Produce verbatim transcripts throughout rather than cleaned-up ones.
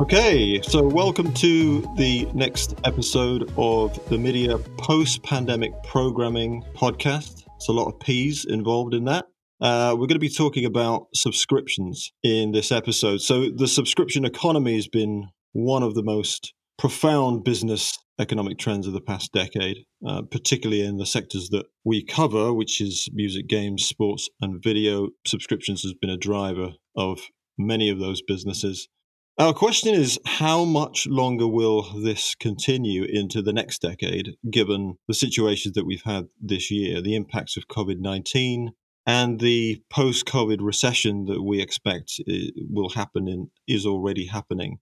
Okay, so welcome to the next episode of the MIDiA Post-Pandemic Programming Podcast. It's a lot of P's involved in that. Uh, we're going to be talking about subscriptions in this episode. So the subscription economy has been one of the most profound business economic trends of the past decade, uh, particularly in the sectors that we cover, which is music, games, sports, and video. Subscriptions has been a driver of many of those businesses. Our question is, how much longer will this continue into the next decade, given the situations that we've had this year, the impacts of covid nineteen, and the post-COVID recession that we expect will happen and is already happening?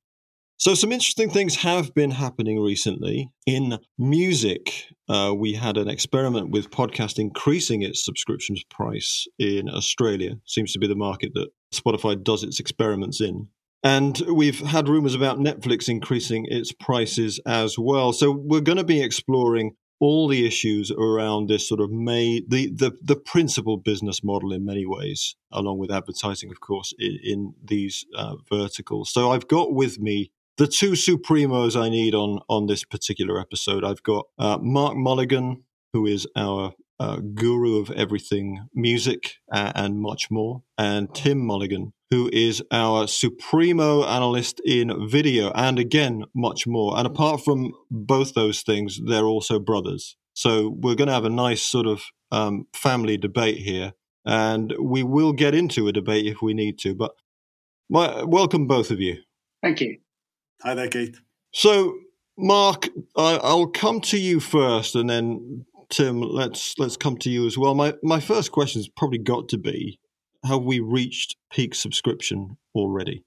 So some interesting things have been happening recently. In music, uh, we had an experiment with podcast increasing its subscriptions price in Australia. Seems to be the market that Spotify does its experiments in. And we've had rumors about Netflix increasing its prices as well. So we're going to be exploring all the issues around this sort of may, the, the, the principal business model in many ways, along with advertising, of course, in, in these uh, verticals. So I've got with me the two supremos I need on, on this particular episode. I've got uh, Mark Mulligan, who is our uh, guru of everything music uh, and much more, and Tim Mulligan, who is our supremo analyst in video, and again, much more. And apart from both those things, they're also brothers. So we're going to have a nice sort of um, family debate here, and we will get into a debate if we need to. But my, welcome, both of you. Thank you. Hi there, Keith. So, Mark, I, I'll come to you first, and then, Tim, let's let's come to you as well. My, my first question's probably got to be, have we reached peak subscription already?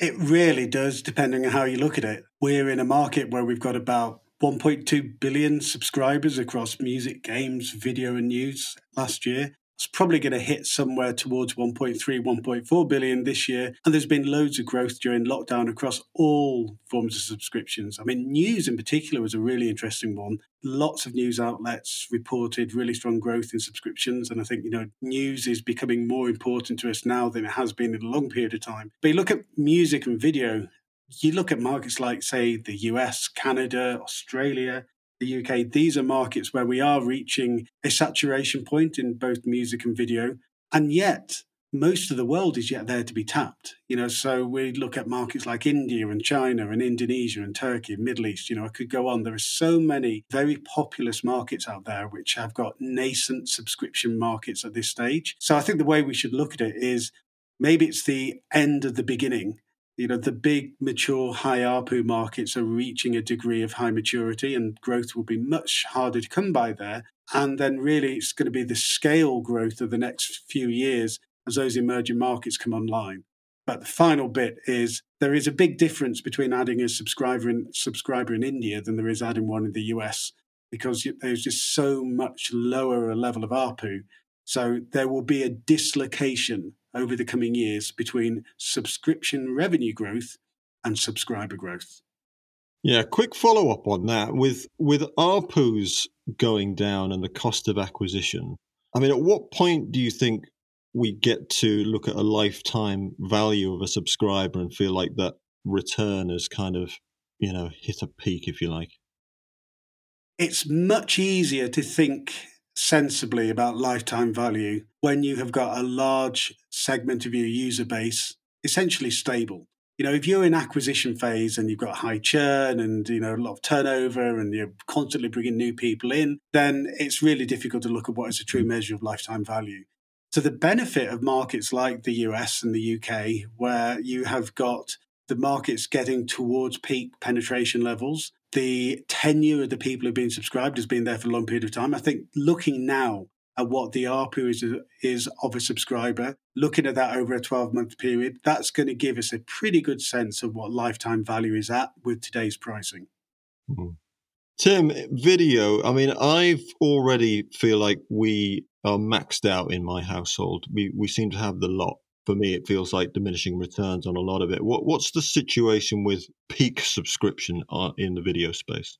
It really does, depending on how you look at it. We're in a market where we've got about one point two billion subscribers across music, games, video and news last year. It's probably going to hit somewhere towards one point three, one point four billion this year. And there's been loads of growth during lockdown across all forms of subscriptions. I mean, news in particular was a really interesting one. Lots of news outlets reported really strong growth in subscriptions. And I think, you know, news is becoming more important to us now than it has been in a long period of time. But you look at music and video, you look at markets like, say, the U S, Canada, Australia, the U K. These are markets where we are reaching a saturation point in both music and video. And yet, most of the world is yet there to be tapped. You know, so we look at markets like India and China and Indonesia and Turkey and Middle East. You know, I could go on. There are so many very populous markets out there which have got nascent subscription markets at this stage. So I think the way we should look at it is maybe it's the end of the beginning. You know, the big, mature, high A R P U markets are reaching a degree of high maturity and growth will be much harder to come by there. And then really it's going to be the scale growth of the next few years as those emerging markets come online. But the final bit is there is a big difference between adding a subscriber in, subscriber in India than there is adding one in the U S, because there's just so much lower a level of A R P U. So there will be a dislocation over the coming years between subscription revenue growth and subscriber growth. Yeah, quick follow-up on that. With with A R P Us going down and the cost of acquisition, I mean, at what point do you think we get to look at a lifetime value of a subscriber and feel like that return has kind of, you know, hit a peak, if you like? It's much easier to think sensibly about lifetime value when you have got a large segment of your user base essentially stable. You know, if you're in acquisition phase and you've got high churn and, you know, a lot of turnover and you're constantly bringing new people in, then it's really difficult to look at what is a true measure of lifetime value. So the benefit of markets like the U S and the U K, where you have got the markets getting towards peak penetration levels, the tenure of the people who've been subscribed has been there for a long period of time. I think looking now at what the A R P U is, is of a subscriber, looking at that over a twelve-month period, that's going to give us a pretty good sense of what lifetime value is at with today's pricing. Mm-hmm. Tim, video, I mean, I've already feel like we are maxed out in my household. We we seem to have the lot. For me, it feels like diminishing returns on a lot of it. What, what's the situation with peak subscription in the video space?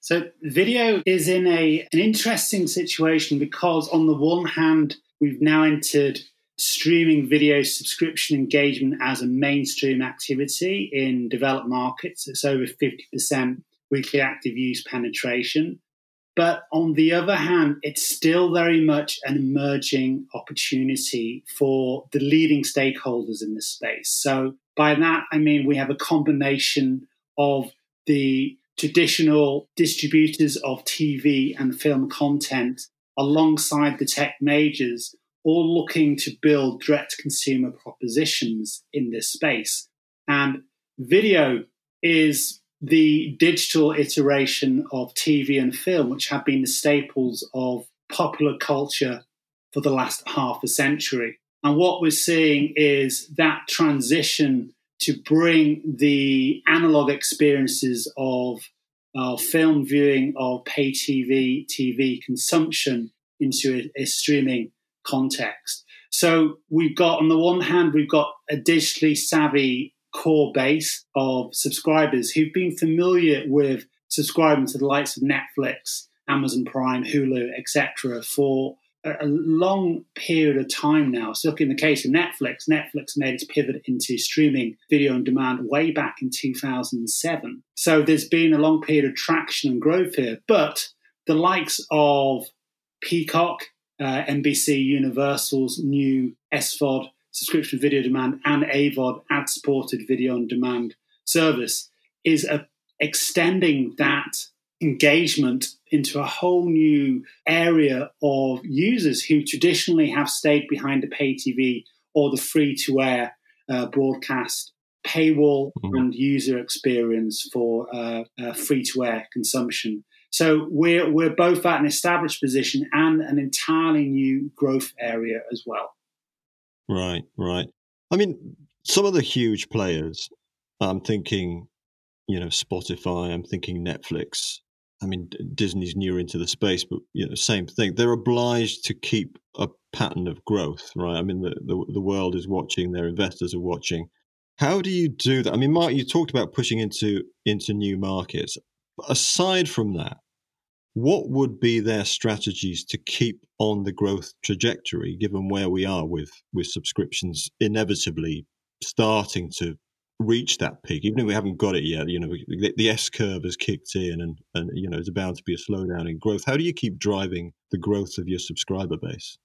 So video is in a an interesting situation because on the one hand, we've now entered streaming video subscription engagement as a mainstream activity in developed markets. It's over fifty percent weekly active use penetration. But on the other hand, it's still very much an emerging opportunity for the leading stakeholders in this space. So by that, I mean we have a combination of the traditional distributors of T V and film content alongside the tech majors, all looking to build direct-to-consumer propositions in this space. And video is the digital iteration of T V and film, which have been the staples of popular culture for the last half a century. And what we're seeing is that transition to bring the analog experiences of uh, film viewing, of pay T V, T V consumption into a, a streaming context. So we've got, on the one hand, we've got a digitally savvy core base of subscribers who've been familiar with subscribing to the likes of Netflix, Amazon Prime, Hulu, et cetera, for a long period of time now. So look, in the case of Netflix, Netflix made its pivot into streaming video on demand way back in two thousand seven. So there's been a long period of traction and growth here. But the likes of Peacock, uh, N B C Universal's new S V O D, subscription video demand, and A V O D, ad-supported video on demand service, is a, extending that engagement into a whole new area of users who traditionally have stayed behind the pay T V or the free-to-air uh, broadcast paywall mm-hmm. and user experience for uh, uh, free-to-air consumption. So we're we're both at an established position and an entirely new growth area as well. Right, right. I mean, some of the huge players, I'm thinking, you know, Spotify, I'm thinking Netflix. I mean, Disney's newer into the space, but, you know, same thing. They're obliged to keep a pattern of growth, right? I mean, the, the, the world is watching, their investors are watching. How do you do that? I mean, Mark, you talked about pushing into into new markets. But aside from that, what would be their strategies to keep on the growth trajectory, given where we are with, with subscriptions inevitably starting to reach that peak, even if we haven't got it yet? You know, the, the S curve has kicked in, and, and you know, there's bound to be a slowdown in growth. How do you keep driving the growth of your subscriber base?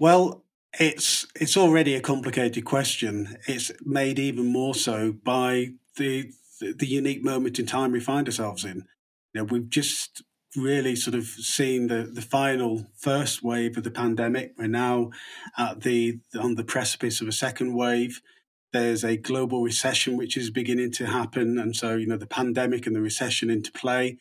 Well, it's it's already a complicated question. It's made even more so by the the unique moment in time we find ourselves in. You know, we've just really sort of seen the, the final first wave of the pandemic. We're now at the on the precipice of a second wave. There's a global recession which is beginning to happen. And so, you know, the pandemic and the recession into play.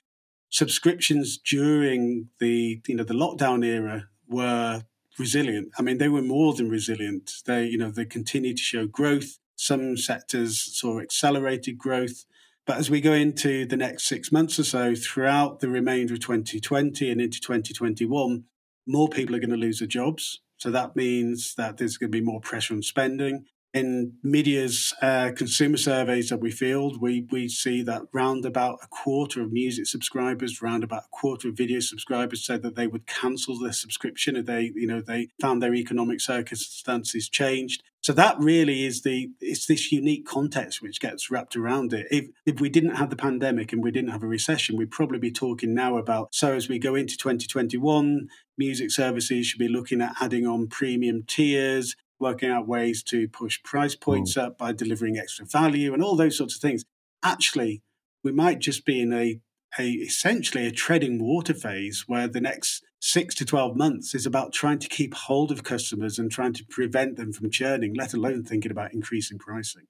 Subscriptions during the, you know, the lockdown era were resilient. I mean, they were more than resilient. They, you know, they continued to show growth. Some sectors saw accelerated growth. But as we go into the next six months or so, throughout the remainder of twenty twenty and into twenty twenty-one, more people are going to lose their jobs. So that means that there's going to be more pressure on spending. In MIDiA's uh, consumer surveys that we field, we, we see that round about a quarter of music subscribers, round about a quarter of video subscribers said that they would cancel their subscription if they, you know, they found their economic circumstances changed. So that really is the, it's this unique context which gets wrapped around it. If, if we didn't have the pandemic and we didn't have a recession, we'd probably be talking now about, so as we go into twenty twenty-one, music services should be looking at adding on premium tiers, working out ways to push price points mm. up by delivering extra value and all those sorts of things. Actually, we might just be in a, a essentially a treading water phase where the next six to twelve months is about trying to keep hold of customers and trying to prevent them from churning, let alone thinking about increasing pricing.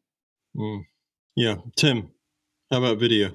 Mm. Yeah. Tim, how about video?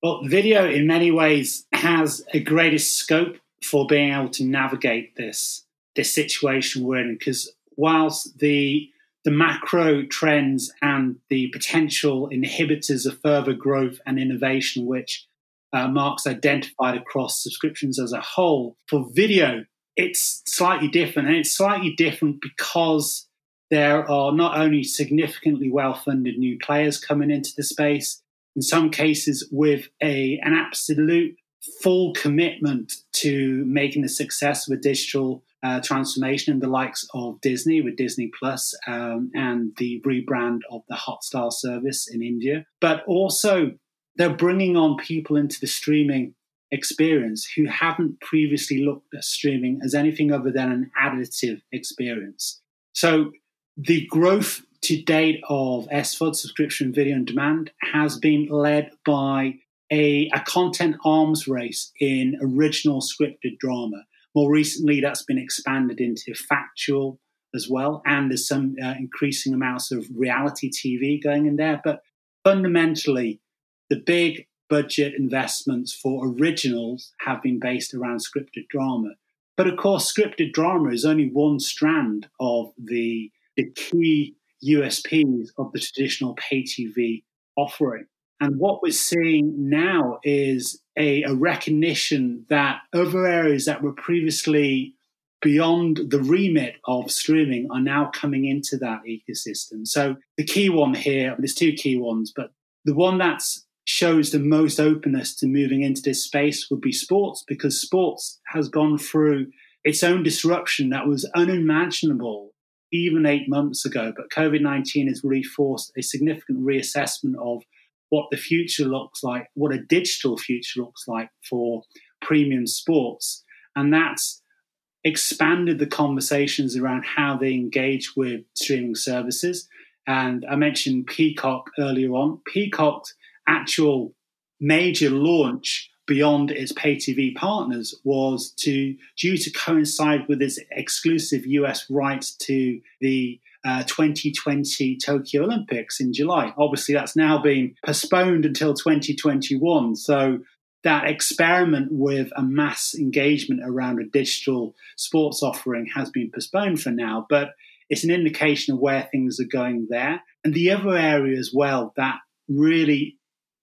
Well, video in many ways has a greatest scope for being able to navigate this, this situation we're in, because whilst the the macro trends and the potential inhibitors of further growth and innovation, which uh, Mark's identified across subscriptions as a whole, for video, it's slightly different. And it's slightly different because there are not only significantly well-funded new players coming into the space, in some cases with a an absolute full commitment to making the success of a digital uh, transformation in the likes of Disney with Disney Plus um, and the rebrand of the Hotstar service in India. But also they're bringing on people into the streaming experience who haven't previously looked at streaming as anything other than an additive experience. So the growth to date of S V O D, subscription video on demand, has been led by a, a content arms race in original scripted drama. More recently, that's been expanded into factual as well, and there's some uh, increasing amounts of reality T V going in there. But fundamentally, the big budget investments for originals have been based around scripted drama. But of course, scripted drama is only one strand of the, the key U S Ps of the traditional pay T V offering. And what we're seeing now is a, a recognition that other areas that were previously beyond the remit of streaming are now coming into that ecosystem. So the key one here, there's two key ones, but the one that's shows the most openness to moving into this space would be sports, because sports has gone through its own disruption that was unimaginable even eight months ago. But COVID nineteen has really forced a significant reassessment of what the future looks like, what a digital future looks like for premium sports. And that's expanded the conversations around how they engage with streaming services. And I mentioned Peacock earlier on. Peacock's actual major launch beyond its pay T V partners was to due to coincide with its exclusive U S rights to the uh, twenty twenty Tokyo Olympics in July. Obviously, that's now been postponed until twenty twenty-one. So that experiment with a mass engagement around a digital sports offering has been postponed for now, but it's an indication of where things are going there. And the other area as well that really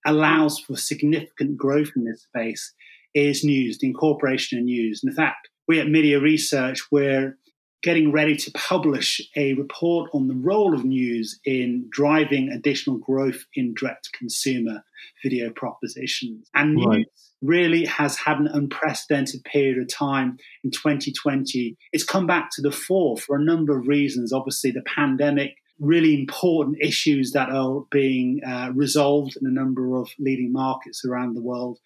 allows for significant growth in this space is news, the incorporation of news. And in fact, we at MIDiA Research, we're getting ready to publish a report on the role of news in driving additional growth in direct-to-consumer video propositions. And right. News really has had an unprecedented period of time in twenty twenty. It's come back to the fore for a number of reasons. Obviously, the pandemic, really important issues that are being uh, resolved in a number of leading markets around the world,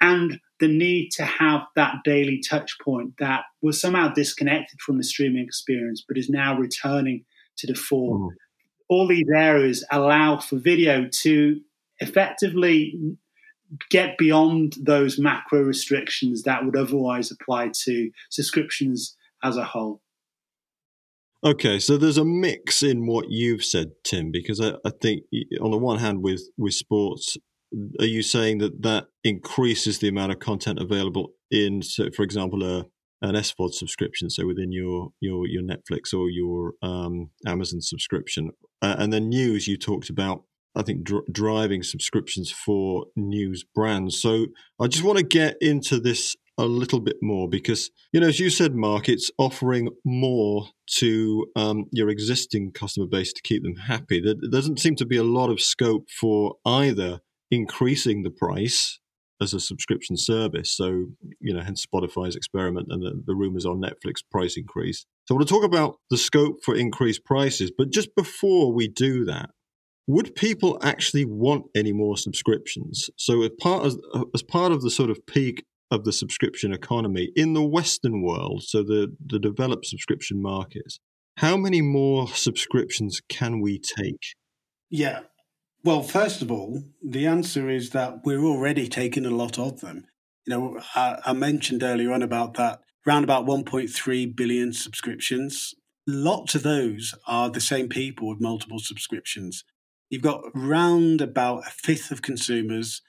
and the need to have that daily touch point that was somehow disconnected from the streaming experience but is now returning to the fore. Mm. All these areas allow for video to effectively get beyond those macro restrictions that would otherwise apply to subscriptions as a whole. Okay, so there's a mix in what you've said, Tim, because I, I think on the one hand with, with sports, are you saying that that increases the amount of content available in, so for example, a, an S V O D subscription, so within your your, your Netflix or your um, Amazon subscription? Uh, and then news, you talked about, I think, dr- driving subscriptions for news brands. So I just want to get into this a little bit more because, you know, as you said, Mark, it's offering more to um, your existing customer base to keep them happy. There doesn't seem to be a lot of scope for either increasing the price as a subscription service. So, you know, hence Spotify's experiment and the, the rumors on Netflix price increase. So I want to talk about the scope for increased prices. But just before we do that, would people actually want any more subscriptions? So as part of, as part of the sort of peak of the subscription economy in the Western world, so the, the developed subscription markets, how many more subscriptions can we take? Yeah. Well, first of all, the answer is that we're already taking a lot of them. You know, I, I mentioned earlier on about that, around about one point three billion subscriptions. Lots of those are the same people with multiple subscriptions. You've got round about a fifth of consumers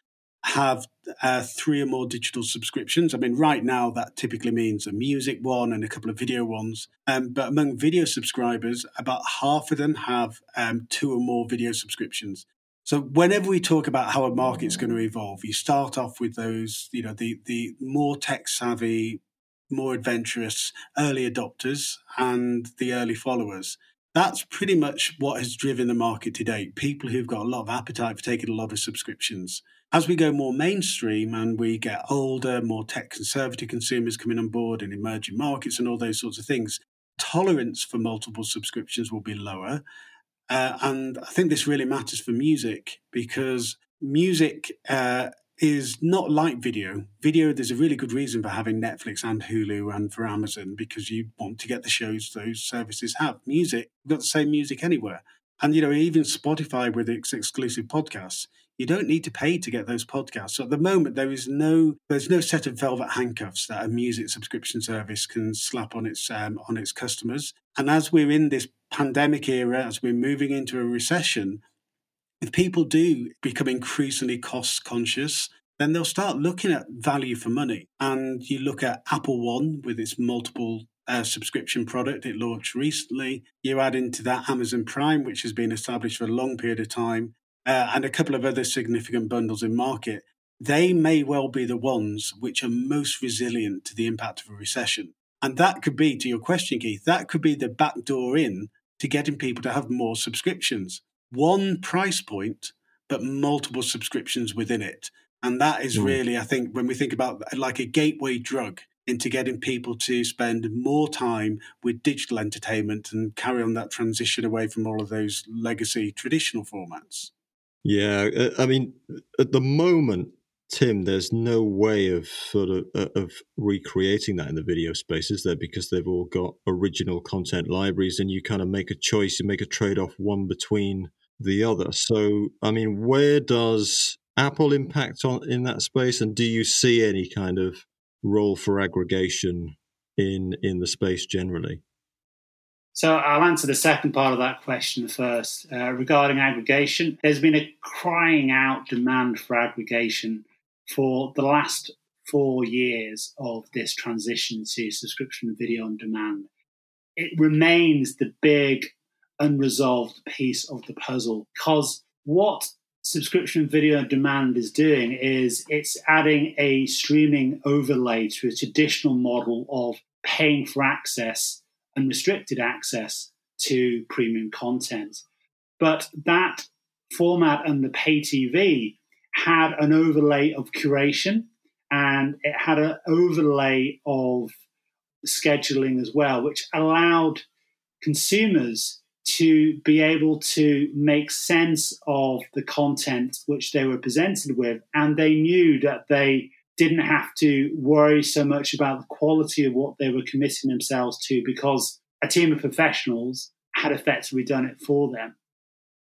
have uh, three or more digital subscriptions. I mean, right now that typically means a music one and a couple of video ones. Um, but among video subscribers, about half of them have um, two or more video subscriptions. So whenever we talk about how a market's going to evolve, you start off with those, you know, the the more tech-savvy, more adventurous early adopters and the early followers. that's pretty much what has driven the market to date. People who've got a lot of appetite for taking a lot of subscriptions. As we go more mainstream and we get older, more tech conservative consumers coming on board and emerging markets and all those sorts of things, tolerance for multiple subscriptions will be lower. Uh, and I think this really matters for music, because music uh, is not like video. Video, there's a really good reason for having Netflix and Hulu and for Amazon, because you want to get the shows those services have. Music, you've got the same music anywhere. And, you know, even Spotify with its exclusive podcasts, you don't need to pay to get those podcasts. So at the moment, there is no there's no set of velvet handcuffs that a music subscription service can slap on its um, on its customers. And as we're in this pandemic era, as we're moving into a recession, if people do become increasingly cost conscious, then they'll start looking at value for money. And you look at Apple One with its multiple Uh, subscription product. It launched recently. You add into that Amazon Prime, which has been established for a long period of time, uh, and a couple of other significant bundles in market. They may well be the ones which are most resilient to the impact of a recession. And that could be, to your question, Keith, that could be the back door in to getting people to have more subscriptions. One price point, but multiple subscriptions within it. And that is mm. really, I think, when we think about like a gateway drug, into getting people to spend more time with digital entertainment and carry on that transition away from all of those legacy traditional formats. Yeah, I mean, at the moment, Tim, there's no way of sort of of recreating that in the video space, is there? Because they've all got original content libraries, and you kind of make a choice, you make a trade-off one between the other. So, I mean, where does Apple impact on in that space, and do you see any kind of role for aggregation in in the space generally? So I'll answer the second part of that question first. Uh, regarding aggregation, there's been a crying out demand for aggregation for the last four years of this transition to subscription video on demand. It remains the big unresolved piece of the puzzle, because what subscription video on demand is doing is it's adding a streaming overlay to a traditional model of paying for access and restricted access to premium content. But that format and the pay T V had an overlay of curation, and it had an overlay of scheduling as well, which allowed consumers to be able to make sense of the content which they were presented with. And they knew that they didn't have to worry so much about the quality of what they were committing themselves to, because a team of professionals had effectively done it for them.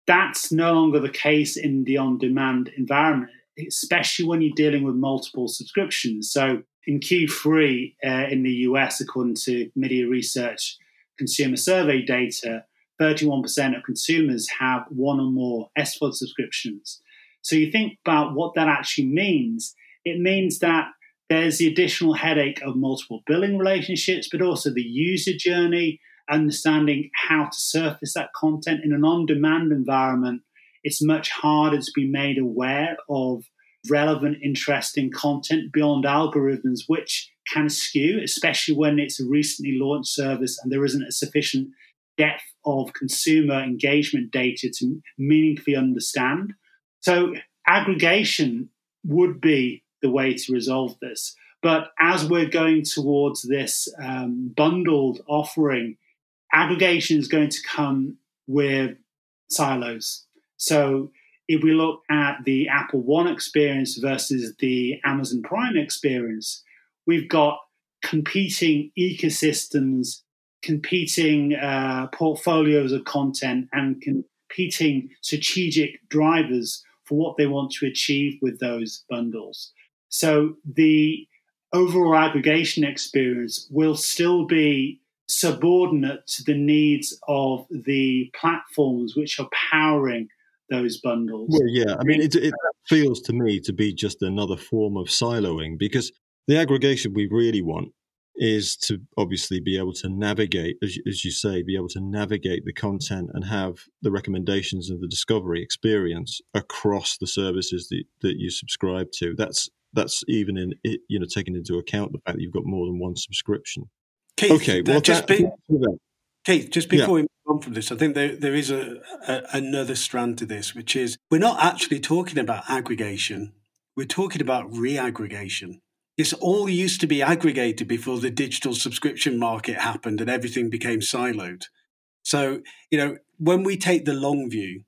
That's no longer the case in the on-demand environment, especially when you're dealing with multiple subscriptions. So in Q three uh, in the U S, according to MIDiA Research consumer survey data, thirty-one percent of consumers have one or more S V O D subscriptions. So you think about what that actually means. It means that there's the additional headache of multiple billing relationships, but also the user journey, understanding how to surface that content. In an on-demand environment, it's much harder to be made aware of relevant, interesting content beyond algorithms, which can skew, especially when it's a recently launched service and there isn't a sufficient depth of consumer engagement data to meaningfully understand. So aggregation would be the way to resolve this. But as we're going towards this um, bundled offering, aggregation is going to come with silos. So if we look at the Apple One experience versus the Amazon Prime experience, we've got competing ecosystems, competing uh, portfolios of content, and competing strategic drivers for what they want to achieve with those bundles. So the overall aggregation experience will still be subordinate to the needs of the platforms which are powering those bundles. Well, yeah, I mean, it, it feels to me to be just another form of siloing, because the aggregation we really want is to obviously be able to navigate, as, as you say, be able to navigate the content and have the recommendations of the discovery experience across the services that, that you subscribe to. That's that's even in it, you know, taking into account the fact that you've got more than one subscription. Keith, okay, well, just that, be, Keith, just before yeah. we on from this, I think there, there is a, a, another strand to this, which is we're not actually talking about aggregation. We're talking about reaggregation. This all used to be aggregated before the digital subscription market happened and everything became siloed. So, you know, when we take the long view,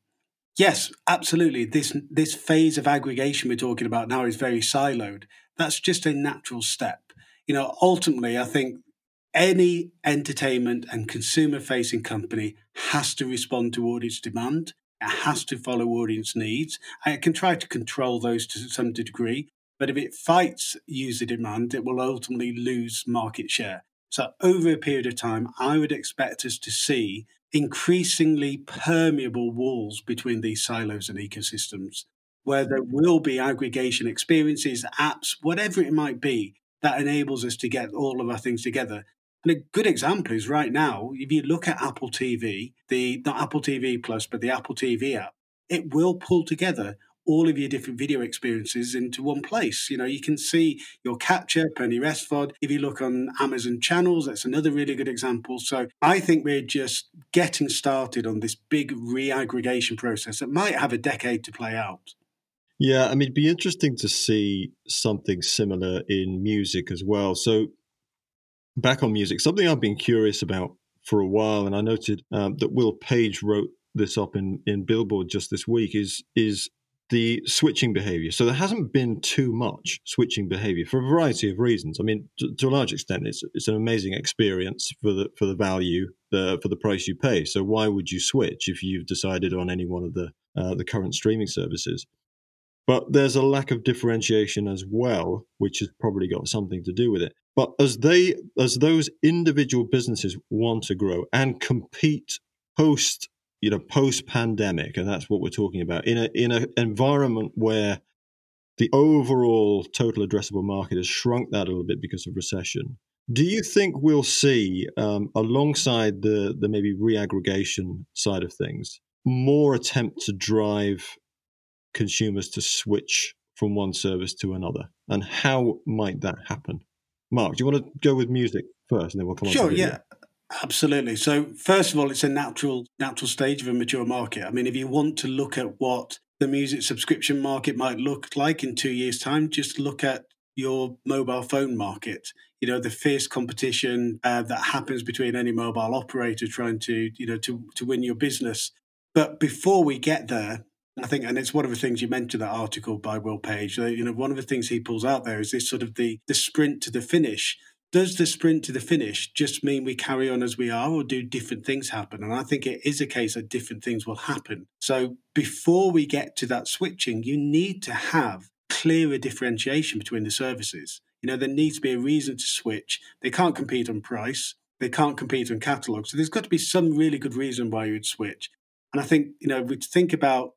yes, absolutely, this this phase of aggregation we're talking about now is very siloed. That's just a natural step. You know, ultimately, I think any entertainment and consumer-facing company has to respond to audience demand. It has to follow audience needs. And it can try to control those to some degree, but if it fights user demand, it will ultimately lose market share. So over a period of time, I would expect us to see increasingly permeable walls between these silos and ecosystems, where there will be aggregation experiences, apps, whatever it might be, that enables us to get all of our things together. And a good example is right now, if you look at Apple T V, the not Apple T V Plus, but the Apple T V app, it will pull together all of your different video experiences into one place. You know, you can see your catch-up and your S V O D. If you look on Amazon Channels, that's another really good example. So I think we're just getting started on this big reaggregation process that might have a decade to play out. Yeah, I mean, it'd be interesting to see something similar in music as well. So back on music, something I've been curious about for a while, and I noted um, that Will Page wrote this up in, in Billboard just this week, is is the switching behavior. So there hasn't been too much switching behavior for a variety of reasons. I mean, to, to a large extent, it's it's an amazing experience for the for the value, the, for the price you pay. So why would you switch if you've decided on any one of the uh, the current streaming services? But there's a lack of differentiation as well, which has probably got something to do with it. But as they, as those individual businesses want to grow and compete post, you know, post-pandemic, and that's what we're talking about, in a in an environment where the overall total addressable market has shrunk that a little bit because of recession. Do you think we'll see, um, alongside the the maybe reaggregation side of things, more attempt to drive consumers to switch from one service to another, and how might that happen? Mark, do you want to go with music first, and then we'll come on? Sure, to yeah, absolutely. So, first of all, it's a natural, natural stage of a mature market. I mean, if you want to look at what the music subscription market might look like in two years' time, just look at your mobile phone market. You know, the fierce competition uh, that happens between any mobile operator trying to, you know, to to win your business. But before we get there, I think, and it's one of the things you mentioned, that article by Will Page, you know, one of the things he pulls out there is this sort of the, the sprint to the finish. Does the sprint to the finish just mean we carry on as we are, or do different things happen? And I think it is a case that different things will happen. So before we get to that switching, you need to have clearer differentiation between the services. You know, there needs to be a reason to switch. They can't compete on price. They can't compete on catalogue. So there's got to be some really good reason why you would switch. And I think, you know, we think about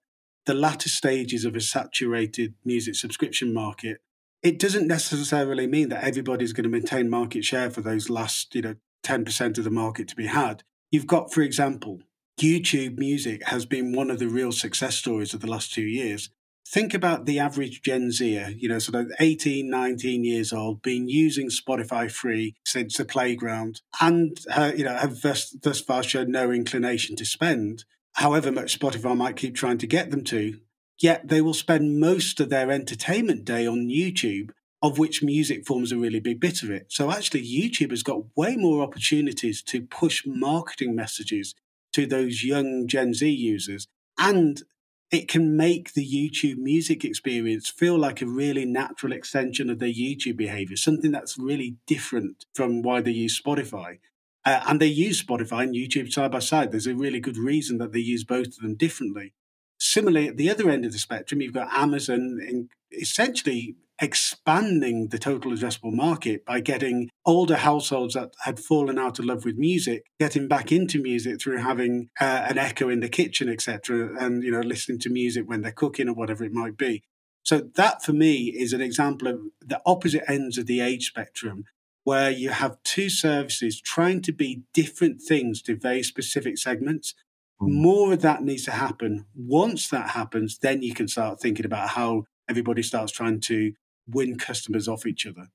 the latter stages of a saturated music subscription market, it doesn't necessarily mean that everybody's going to maintain market share for those last, you know, ten percent of the market to be had. You've got, for example, YouTube Music has been one of the real success stories of the last two years. Think about the average Gen Zer, you know, sort of eighteen, nineteen years old, been using Spotify free since the playground, and, uh, you know, have thus, thus far shown no inclination to spend. However much Spotify might keep trying to get them to, yet they will spend most of their entertainment day on YouTube, of which music forms a really big bit of it. So actually, YouTube has got way more opportunities to push marketing messages to those young Gen Z users, and it can make the YouTube Music experience feel like a really natural extension of their YouTube behavior, something that's really different from why they use Spotify. Uh, and they use Spotify and YouTube side by side. There's a really good reason that they use both of them differently. Similarly, at the other end of the spectrum, you've got Amazon in essentially expanding the total addressable market by getting older households that had fallen out of love with music, getting back into music through having uh, an Echo in the kitchen, et cetera, and, you know, listening to music when they're cooking or whatever it might be. So that, for me, is an example of the opposite ends of the age spectrum, where you have two services trying to be different things to very specific segments. More of that needs to happen. Once that happens, then you can start thinking about how everybody starts trying to win customers off each other.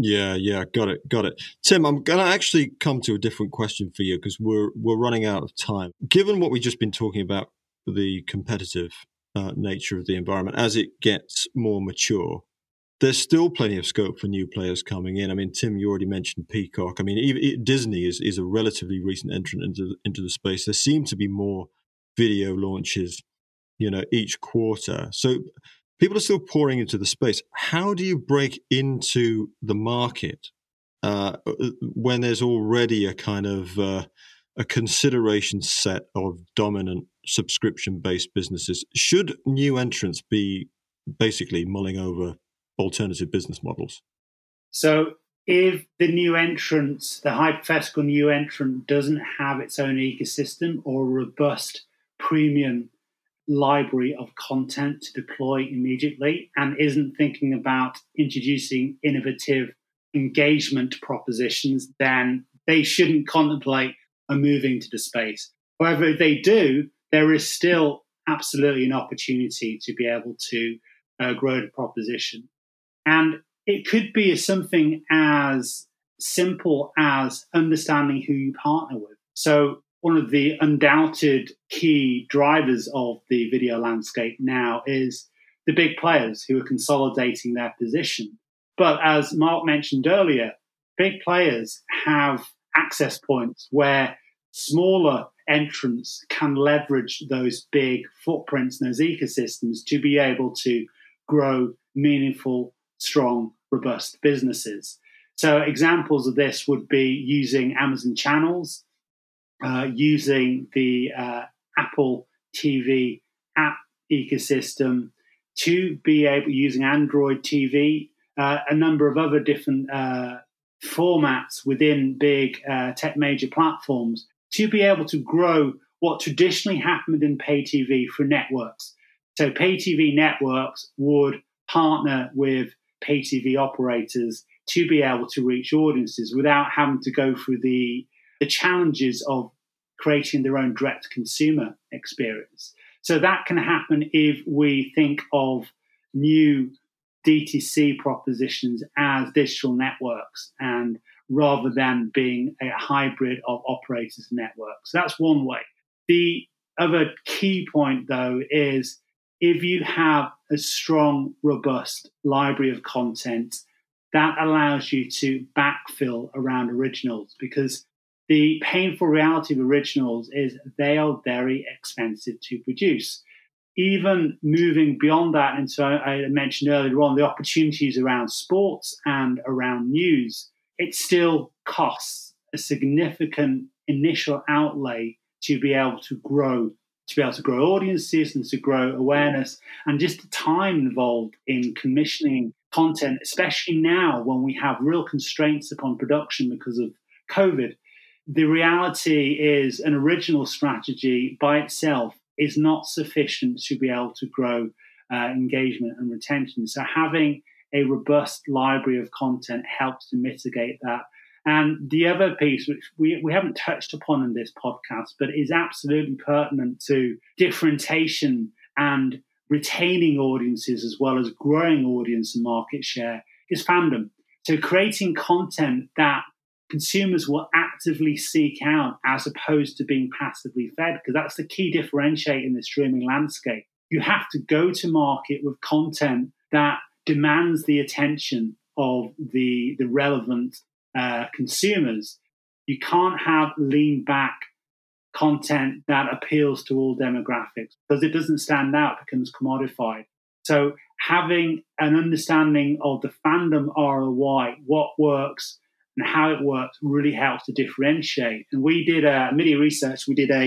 Yeah, yeah, got it, got it. Tim, I'm going to actually come to a different question for you because we're we're running out of time. Given what we've just been talking about, the competitive uh, nature of the environment as it gets more mature, there's still plenty of scope for new players coming in. I mean, Tim, you already mentioned Peacock. I mean, even Disney is is a relatively recent entrant into into the space. There seem to be more video launches, you know, each quarter. So people are still pouring into the space. How do you break into the market uh, when there's already a kind of uh, a consideration set of dominant subscription-based businesses? Should new entrants be basically mulling over alternative business models? So if the new entrant, the hypothetical new entrant, doesn't have its own ecosystem or robust premium library of content to deploy immediately and isn't thinking about introducing innovative engagement propositions, then they shouldn't contemplate a move into the space. However, if they do, there is still absolutely an opportunity to be able to uh, grow the proposition. And it could be something as simple as understanding who you partner with. So one of the undoubted key drivers of the video landscape now is the big players who are consolidating their position. But as Mark mentioned earlier, big players have access points where smaller entrants can leverage those big footprints and those ecosystems to be able to grow meaningful, strong, robust businesses. So examples of this would be using Amazon Channels, Uh, using the uh, Apple T V app ecosystem to be able, using Android T V, uh, a number of other different uh, formats within big uh, tech major platforms to be able to grow what traditionally happened in pay T V through networks. So pay T V networks would partner with pay T V operators to be able to reach audiences without having to go through the the challenges of creating their own direct consumer experience. So that can happen if we think of new D T C propositions as digital networks and rather than being a hybrid of operators and networks. So that's one way. The other key point, though, is if you have a strong, robust library of content, that allows you to backfill around originals because the painful reality of originals is they are very expensive to produce. Even moving beyond that, and so I mentioned earlier on, the opportunities around sports and around news, it still costs a significant initial outlay to be able to grow, to be able to grow audiences and to grow awareness, and just the time involved in commissioning content, especially now when we have real constraints upon production because of COVID. The reality is an original strategy by itself is not sufficient to be able to grow uh, engagement and retention. So having a robust library of content helps to mitigate that. And the other piece, which we, we haven't touched upon in this podcast, but is absolutely pertinent to differentiation and retaining audiences as well as growing audience and market share, is fandom. So creating content that consumers will actively seek out as opposed to being passively fed, because that's the key differentiator in the streaming landscape. You have to go to market with content that demands the attention of the, the relevant uh, consumers. You can't have lean back content that appeals to all demographics because it doesn't stand out, becomes commodified. So having an understanding of the fandom R O I, what works, and how it works really helps to differentiate. And we did a MIDiA Research. We did a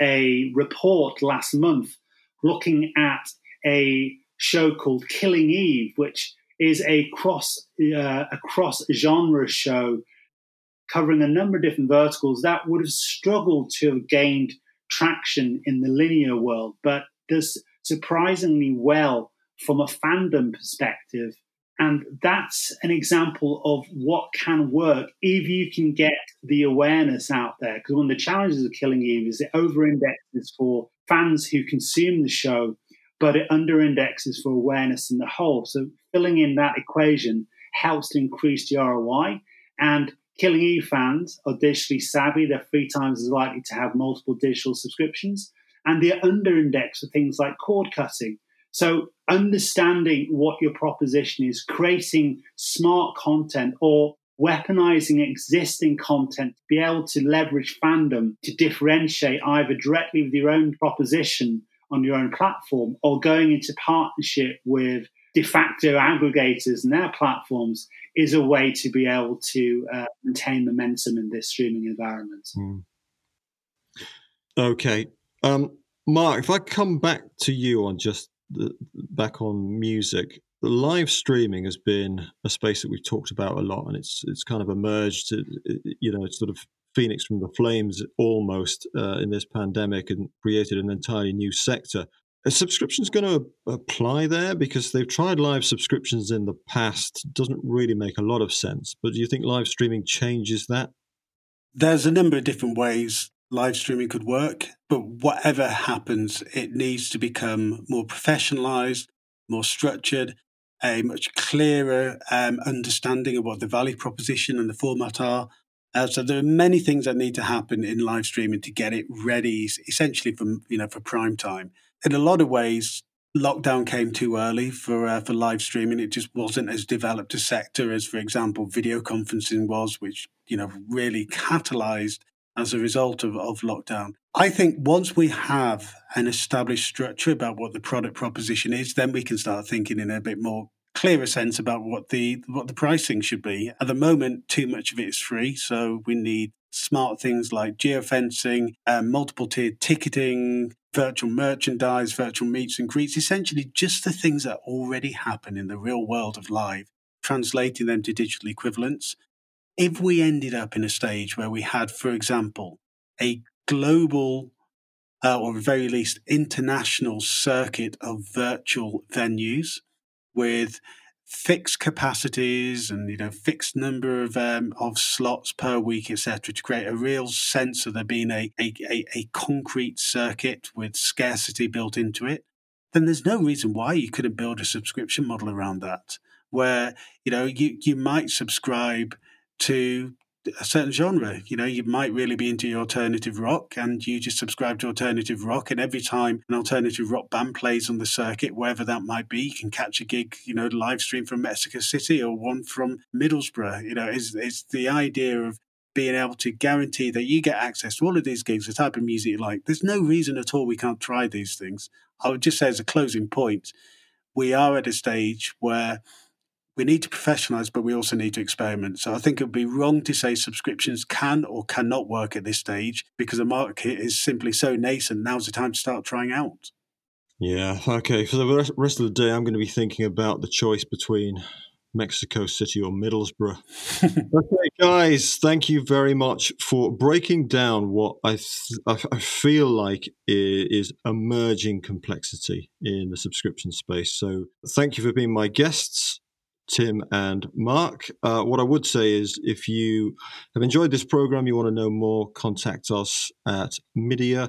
a report last month looking at a show called Killing Eve, which is a cross uh, a cross genre show covering a number of different verticals that would have struggled to have gained traction in the linear world, but does surprisingly well from a fandom perspective. And that's an example of what can work if you can get the awareness out there. Because one of the challenges of Killing Eve is it over-indexes for fans who consume the show, but it under-indexes for awareness in the whole. So filling in that equation helps to increase the R O I. And Killing Eve fans are digitally savvy. They're three times as likely to have multiple digital subscriptions. And they're under-indexed for things like cord cutting. So understanding what your proposition is, creating smart content or weaponizing existing content to be able to leverage fandom to differentiate either directly with your own proposition on your own platform or going into partnership with de facto aggregators and their platforms is a way to be able to uh, maintain momentum in this streaming environment. Mm. Okay. Um, Mark, if I come back to you on just the, back on music, the live streaming has been a space that we've talked about a lot, and it's it's kind of emerged, you know, it's sort of phoenix from the flames almost uh, in this pandemic and created an entirely new sector. Are subscriptions going to apply there? Because they've tried live subscriptions in the past. Doesn't really make a lot of sense. But do you think live streaming changes that? There's a number of different ways live streaming could work, but whatever happens, it needs to become more professionalized, more structured, a much clearer um, understanding of what the value proposition and the format are. Uh, so there are many things that need to happen in live streaming to get it ready, essentially for, you know, for prime time. In a lot of ways, lockdown came too early for uh, for live streaming. It just wasn't as developed a sector as, for example, video conferencing was, which, you know, really catalyzed as a result of, of lockdown. I think once we have an established structure about what the product proposition is, then we can start thinking in a bit more clearer sense about what the what the pricing should be. At the moment, too much of it is free, so we need smart things like geofencing, um, multiple tiered ticketing, virtual merchandise, virtual meets and greets, essentially just the things that already happen in the real world of live, translating them to digital equivalents. If we ended up in a stage where we had, for example, a global uh, or at very least international circuit of virtual venues with fixed capacities and, you know, fixed number of um, of slots per week, et cetera, to create a real sense of there being a, a, a concrete circuit with scarcity built into it, then there's no reason why you couldn't build a subscription model around that, where, you know, you, you might subscribe to a certain genre. You know, you might really be into your alternative rock and you just subscribe to alternative rock, and every time an alternative rock band plays on the circuit, wherever that might be, you can catch a gig, you know, live stream from Mexico City or one from Middlesbrough. You know, it's, it's the idea of being able to guarantee that you get access to all of these gigs, the type of music you like. There's no reason at all we can't try these things. I would just say as a closing point, we are at a stage where we need to professionalise, but we also need to experiment. So I think it would be wrong to say subscriptions can or cannot work at this stage, because the market is simply so nascent. Now's the time to start trying out. Yeah, okay. For the rest of the day, I'm going to be thinking about the choice between Mexico City or Middlesbrough. Okay, guys, thank you very much for breaking down what I th- I feel like is emerging complexity in the subscription space. So thank you for being my guests, Tim and Mark. Uh, what I would say is if you have enjoyed this program, you want to know more, contact us at MIDiA.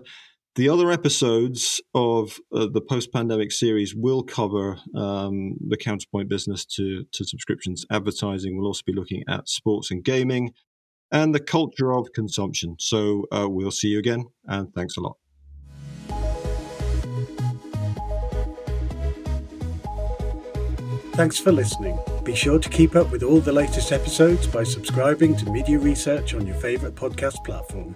The other episodes of uh, the post-pandemic series will cover um, the counterpoint business to, to subscriptions, advertising. We'll also be looking at sports and gaming and the culture of consumption. So uh, we'll see you again, and thanks a lot. Thanks for listening. Be sure to keep up with all the latest episodes by subscribing to MIDiA Research on your favourite podcast platform.